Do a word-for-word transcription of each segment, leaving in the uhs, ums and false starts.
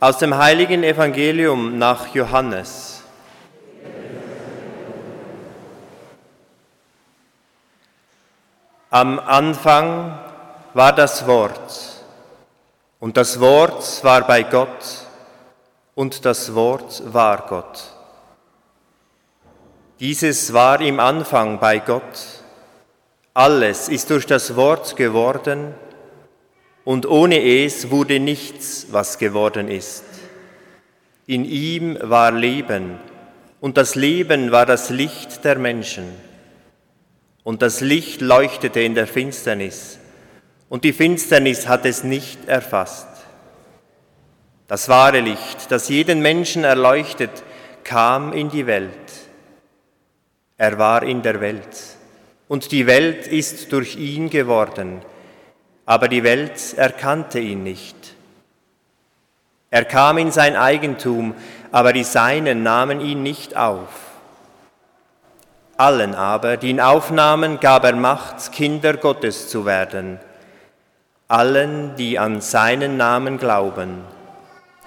Aus dem Heiligen Evangelium nach Johannes. Am Anfang war das Wort, und das Wort war bei Gott, und das Wort war Gott. Dieses war im Anfang bei Gott. Alles ist durch das Wort geworden, und ohne es wurde nichts, was geworden ist. In ihm war Leben, und das Leben war das Licht der Menschen. Und das Licht leuchtete in der Finsternis, und die Finsternis hat es nicht erfasst. Das wahre Licht, das jeden Menschen erleuchtet, kam in die Welt. Er war in der Welt, und die Welt ist durch ihn geworden. Aber die Welt erkannte ihn nicht. Er kam in sein Eigentum, aber die Seinen nahmen ihn nicht auf. Allen aber, die ihn aufnahmen, gab er Macht, Kinder Gottes zu werden. Allen, die an seinen Namen glauben,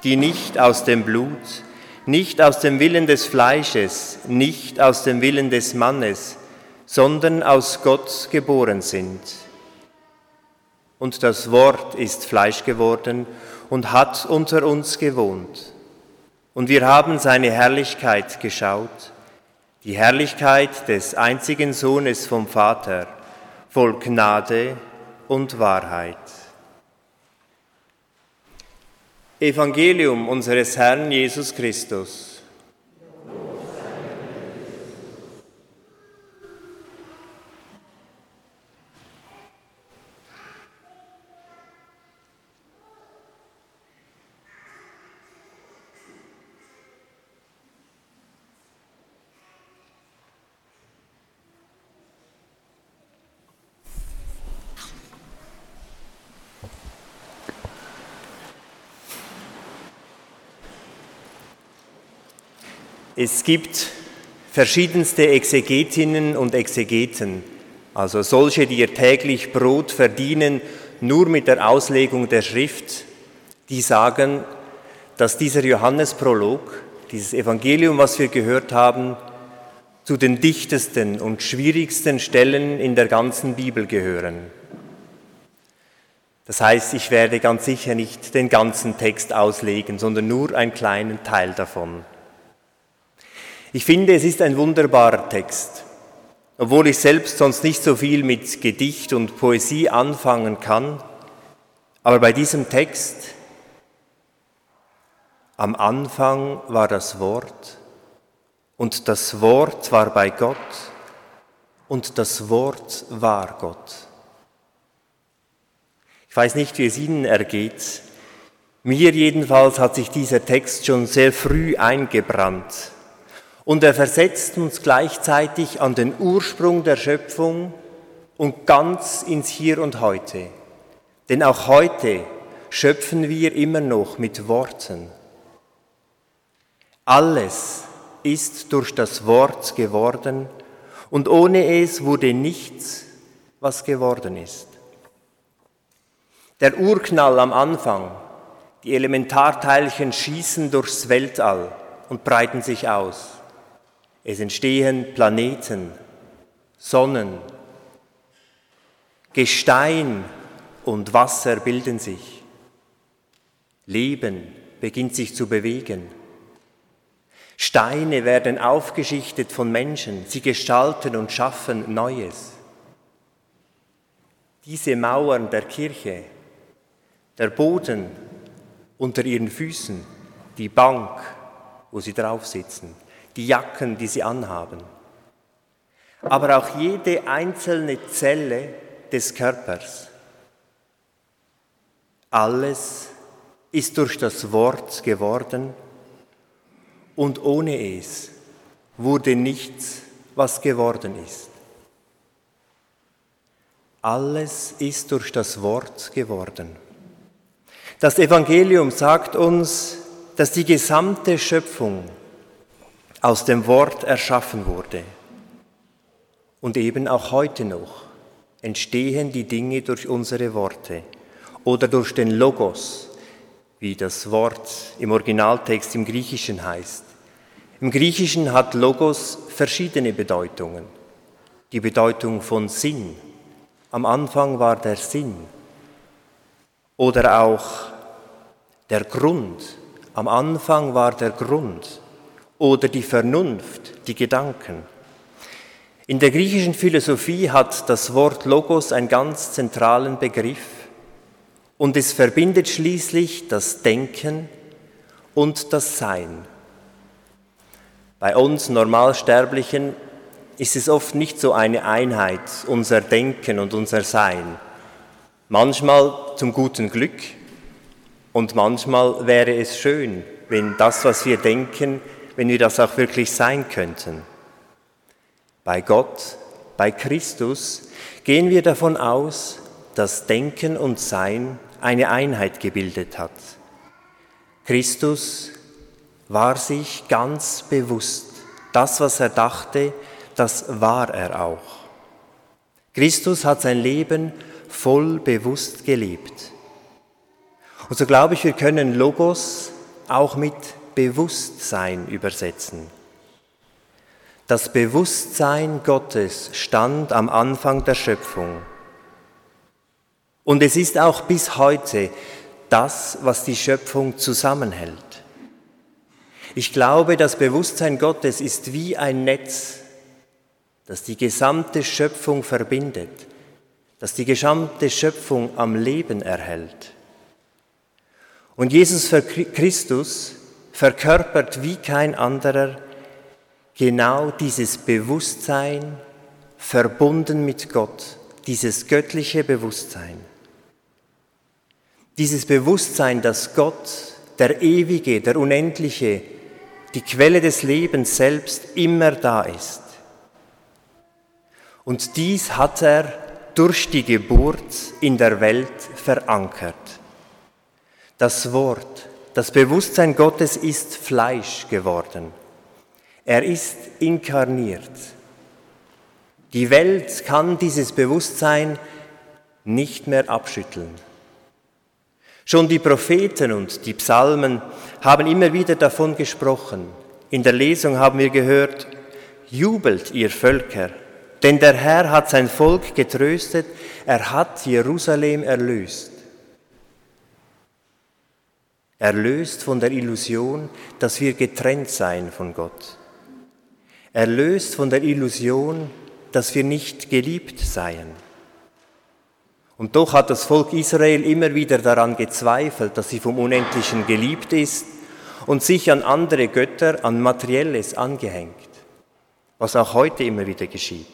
die nicht aus dem Blut, nicht aus dem Willen des Fleisches, nicht aus dem Willen des Mannes, sondern aus Gott geboren sind. Und das Wort ist Fleisch geworden und hat unter uns gewohnt. Und wir haben seine Herrlichkeit geschaut, die Herrlichkeit des einzigen Sohnes vom Vater, voll Gnade und Wahrheit. Evangelium unseres Herrn Jesus Christus. Es gibt verschiedenste Exegetinnen und Exegeten, also solche, die ihr täglich Brot verdienen, nur mit der Auslegung der Schrift, die sagen, dass dieser Johannesprolog, dieses Evangelium, was wir gehört haben, zu den dichtesten und schwierigsten Stellen in der ganzen Bibel gehören. Das heißt, ich werde ganz sicher nicht den ganzen Text auslegen, sondern nur einen kleinen Teil davon. Ich finde, es ist ein wunderbarer Text. Obwohl ich selbst sonst nicht so viel mit Gedicht und Poesie anfangen kann, aber bei diesem Text, am Anfang war das Wort, und das Wort war bei Gott, und das Wort war Gott. Ich weiß nicht, wie es Ihnen ergeht. Mir jedenfalls hat sich dieser Text schon sehr früh eingebrannt. Und er versetzt uns gleichzeitig an den Ursprung der Schöpfung und ganz ins Hier und Heute. Denn auch heute schöpfen wir immer noch mit Worten. Alles ist durch das Wort geworden, und ohne es wurde nichts, was geworden ist. Der Urknall am Anfang, die Elementarteilchen schießen durchs Weltall und breiten sich aus. Es entstehen Planeten, Sonnen, Gestein und Wasser bilden sich. Leben beginnt sich zu bewegen. Steine werden aufgeschichtet von Menschen, sie gestalten und schaffen Neues. Diese Mauern der Kirche, der Boden unter ihren Füßen, die Bank, wo sie drauf sitzen, die Jacken, die sie anhaben. Aber auch jede einzelne Zelle des Körpers. Alles ist durch das Wort geworden, und ohne es wurde nichts, was geworden ist. Alles ist durch das Wort geworden. Das Evangelium sagt uns, dass die gesamte Schöpfung aus dem Wort erschaffen wurde. Und eben auch heute noch entstehen die Dinge durch unsere Worte oder durch den Logos, wie das Wort im Originaltext im Griechischen heißt. Im Griechischen hat Logos verschiedene Bedeutungen. Die Bedeutung von Sinn. Am Anfang war der Sinn. Oder auch der Grund. Am Anfang war der Grund. Oder die Vernunft, die Gedanken. In der griechischen Philosophie hat das Wort Logos einen ganz zentralen Begriff und es verbindet schließlich das Denken und das Sein. Bei uns Normalsterblichen ist es oft nicht so eine Einheit, unser Denken und unser Sein. Manchmal zum guten Glück und manchmal wäre es schön, wenn das, was wir denken, wenn wir das auch wirklich sein könnten. Bei Gott, bei Christus gehen wir davon aus, dass Denken und Sein eine Einheit gebildet hat. Christus war sich ganz bewusst, das, was er dachte, das war er auch. Christus hat sein Leben voll bewusst gelebt. Und so glaube ich, wir können Logos auch mit Bewusstsein übersetzen. Das Bewusstsein Gottes stand am Anfang der Schöpfung. Und es ist auch bis heute das, was die Schöpfung zusammenhält. Ich glaube, das Bewusstsein Gottes ist wie ein Netz, das die gesamte Schöpfung verbindet, das die gesamte Schöpfung am Leben erhält. Und Jesus Christus verkörpert wie kein anderer genau dieses Bewusstsein, verbunden mit Gott, dieses göttliche Bewusstsein. Dieses Bewusstsein, dass Gott, der Ewige, der Unendliche, die Quelle des Lebens selbst immer da ist. Und dies hat er durch die Geburt in der Welt verankert. Das Wort, das Bewusstsein Gottes ist Fleisch geworden. Er ist inkarniert. Die Welt kann dieses Bewusstsein nicht mehr abschütteln. Schon die Propheten und die Psalmen haben immer wieder davon gesprochen. In der Lesung haben wir gehört, jubelt ihr Völker, denn der Herr hat sein Volk getröstet, er hat Jerusalem erlöst. Erlöst von der Illusion, dass wir getrennt seien von Gott. Erlöst von der Illusion, dass wir nicht geliebt seien. Und doch hat das Volk Israel immer wieder daran gezweifelt, dass sie vom Unendlichen geliebt ist und sich an andere Götter, an Materielles angehängt, was auch heute immer wieder geschieht.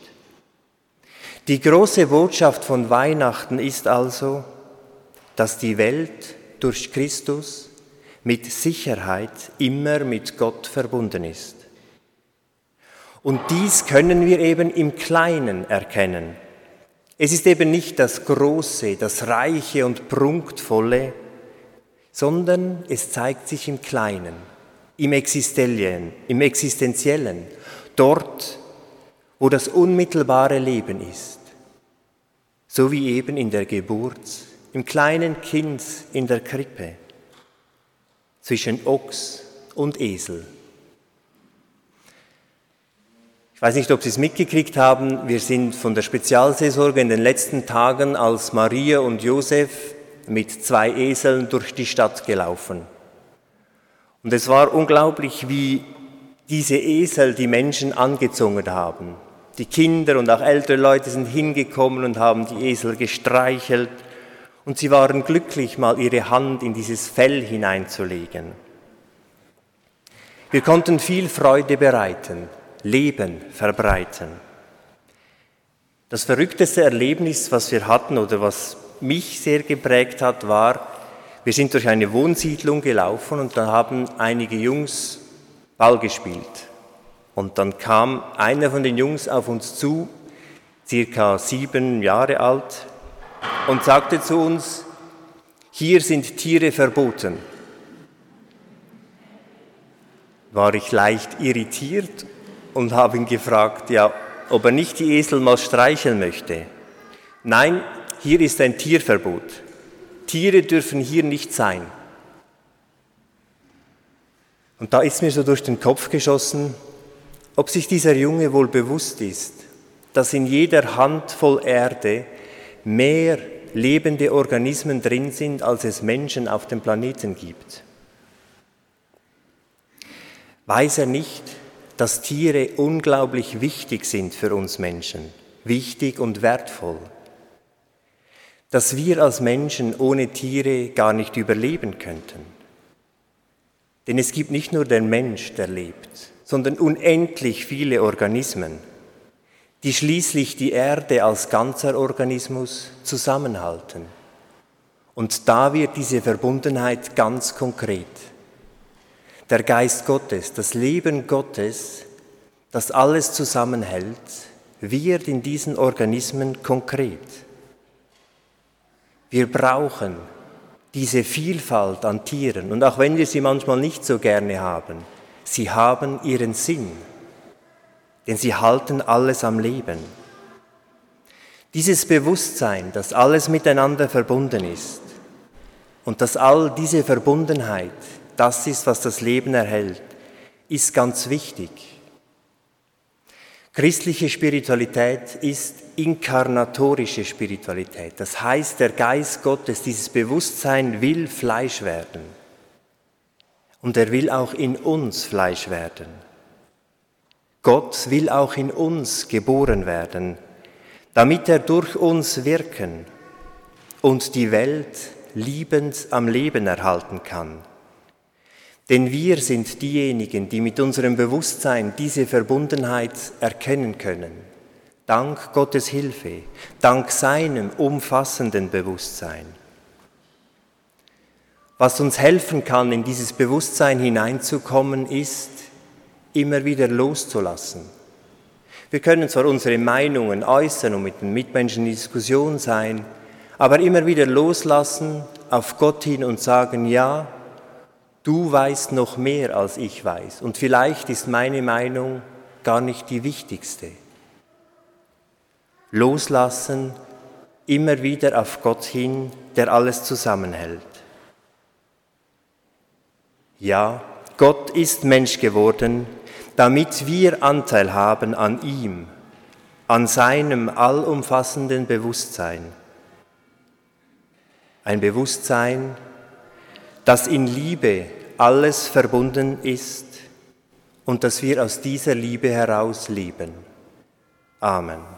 Die große Botschaft von Weihnachten ist also, dass die Welt durch Christus mit Sicherheit immer mit Gott verbunden ist. Und dies können wir eben im Kleinen erkennen. Es ist eben nicht das Große, das Reiche und Prunkvolle, sondern es zeigt sich im Kleinen, im Existenziellen, im Existenziellen, dort, wo das unmittelbare Leben ist. So wie eben in der Geburt, im kleinen Kind in der Krippe, zwischen Ochs und Esel. Ich weiß nicht, ob Sie es mitgekriegt haben, wir sind von der Spezialseesorge in den letzten Tagen als Maria und Josef mit zwei Eseln durch die Stadt gelaufen. Und es war unglaublich, wie diese Esel die Menschen angezogen haben. Die Kinder und auch ältere Leute sind hingekommen und haben die Esel gestreichelt und sie waren glücklich, mal ihre Hand in dieses Fell hineinzulegen. Wir konnten viel Freude bereiten. Leben verbreiten. Das verrückteste Erlebnis, was wir hatten oder was mich sehr geprägt hat, war, wir sind durch eine Wohnsiedlung gelaufen und da haben einige Jungs Ball gespielt. Und dann kam einer von den Jungs auf uns zu, circa sieben Jahre alt, und sagte zu uns, hier sind Tiere verboten. War ich leicht irritiert und habe ihn gefragt, ja, ob er nicht die Esel mal streicheln möchte. Nein, hier ist ein Tierverbot. Tiere dürfen hier nicht sein. Und da ist mir so durch den Kopf geschossen, ob sich dieser Junge wohl bewusst ist, dass in jeder Handvoll Erde mehr lebende Organismen drin sind, als es Menschen auf dem Planeten gibt. Weiß er nicht, dass Tiere unglaublich wichtig sind für uns Menschen, wichtig und wertvoll? Dass wir als Menschen ohne Tiere gar nicht überleben könnten? Denn es gibt nicht nur den Mensch, der lebt, sondern unendlich viele Organismen, die schließlich die Erde als ganzer Organismus zusammenhalten. Und da wird diese Verbundenheit ganz konkret. Der Geist Gottes, das Leben Gottes, das alles zusammenhält, wird in diesen Organismen konkret. Wir brauchen diese Vielfalt an Tieren, und auch wenn wir sie manchmal nicht so gerne haben, sie haben ihren Sinn, denn sie halten alles am Leben. Dieses Bewusstsein, dass alles miteinander verbunden ist und dass all diese Verbundenheit das ist, was das Leben erhält, ist ganz wichtig. Christliche Spiritualität ist inkarnatorische Spiritualität. Das heißt, der Geist Gottes, dieses Bewusstsein will Fleisch werden. Und er will auch in uns Fleisch werden. Gott will auch in uns geboren werden, damit er durch uns wirken und die Welt liebend am Leben erhalten kann. Denn wir sind diejenigen, die mit unserem Bewusstsein diese Verbundenheit erkennen können. Dank Gottes Hilfe, dank seinem umfassenden Bewusstsein. Was uns helfen kann, in dieses Bewusstsein hineinzukommen, ist, immer wieder loszulassen. Wir können zwar unsere Meinungen äußern und mit den Mitmenschen in Diskussion sein, aber immer wieder loslassen, auf Gott hin und sagen, ja, du weißt noch mehr, als ich weiß, und vielleicht ist meine Meinung gar nicht die wichtigste. Loslassen, immer wieder auf Gott hin, der alles zusammenhält. Ja, Gott ist Mensch geworden, damit wir Anteil haben an ihm, an seinem allumfassenden Bewusstsein. Ein Bewusstsein, das in Liebe alles verbunden ist und dass wir aus dieser Liebe heraus leben. Amen.